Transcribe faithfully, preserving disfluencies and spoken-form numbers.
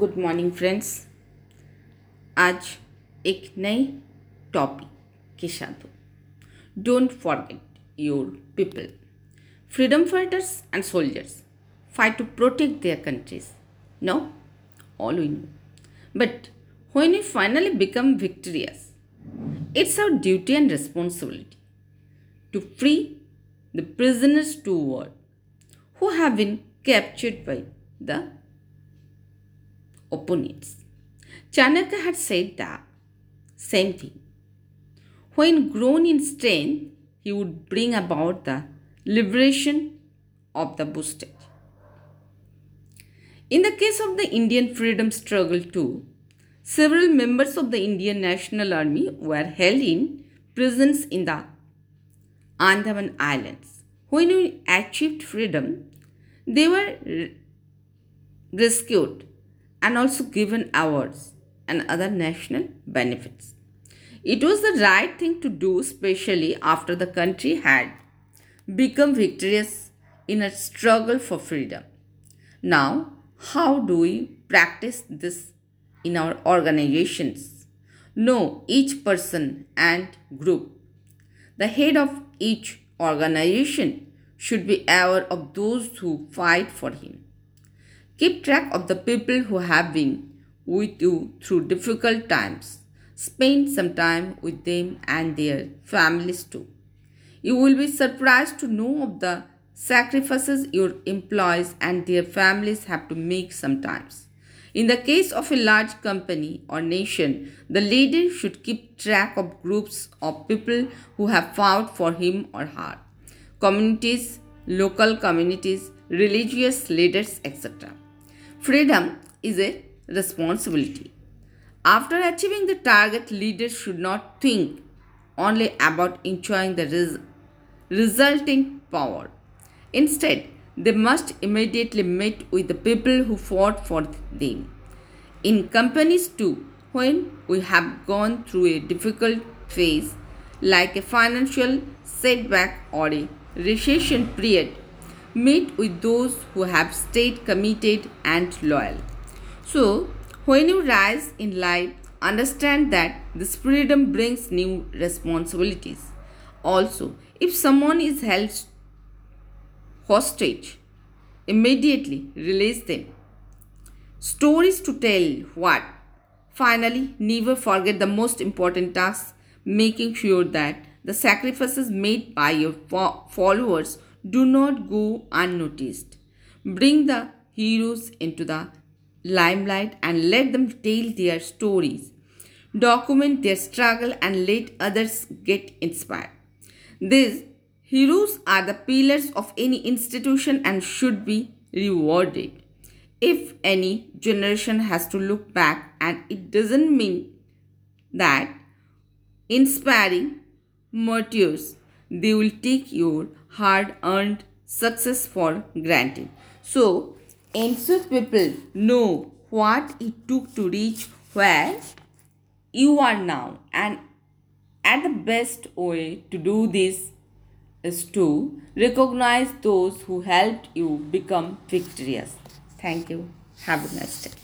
Good morning friends, आज एक नए टॉपिक के साथ हो। Don't forget your people. Freedom fighters and soldiers fight to protect their countries. No all we know, but when we finally become victorious, it's our duty and responsibility to free the prisoners to world who have been captured by the opponents. Chanaka had said the same thing. When grown in strength, he would bring about the liberation of the boosted. In the case of the Indian freedom struggle too, several members of the Indian National Army were held in prisons in the Andaman Islands. When we achieved freedom, they were rescued and also given awards and other national benefits. It was the right thing to do, especially after the country had become victorious in a struggle for freedom. Now, how do we practice this in our organizations? Know each person and group. The head of each organization should be aware of those who fight for him. Keep track of the people who have been with you through difficult times. Spend some time with them and their families too. You will be surprised to know of the sacrifices your employees and their families have to make sometimes. In the case of a large company or nation, the leader should keep track of groups of people who have fought for him or her. Communities, local communities, religious leaders, et cetera. Freedom is a responsibility. After achieving the target, leaders should not think only about enjoying the res- resulting power. Instead, they must immediately meet with the people who fought for them. In companies too, when we have gone through a difficult phase like a financial setback or a recession period, meet with those who have stayed committed and loyal. So, when you rise in life, understand that this freedom brings new responsibilities. Also, if someone is held hostage, immediately release them. Stories to tell what? Finally, never forget the most important task, making sure that the sacrifices made by your fo- followers do not go unnoticed. Bring the heroes into the limelight and let them tell their stories. Document their struggle and let others get inspired. These heroes are the pillars of any institution and should be rewarded. If any generation has to look back, and it doesn't mean that inspiring martyrs, they will take your hard-earned success for granted. So, ensure people know what it took to reach where you are now, and and the best way to do this is to recognize those who helped you become victorious. Thank you. Have a nice day.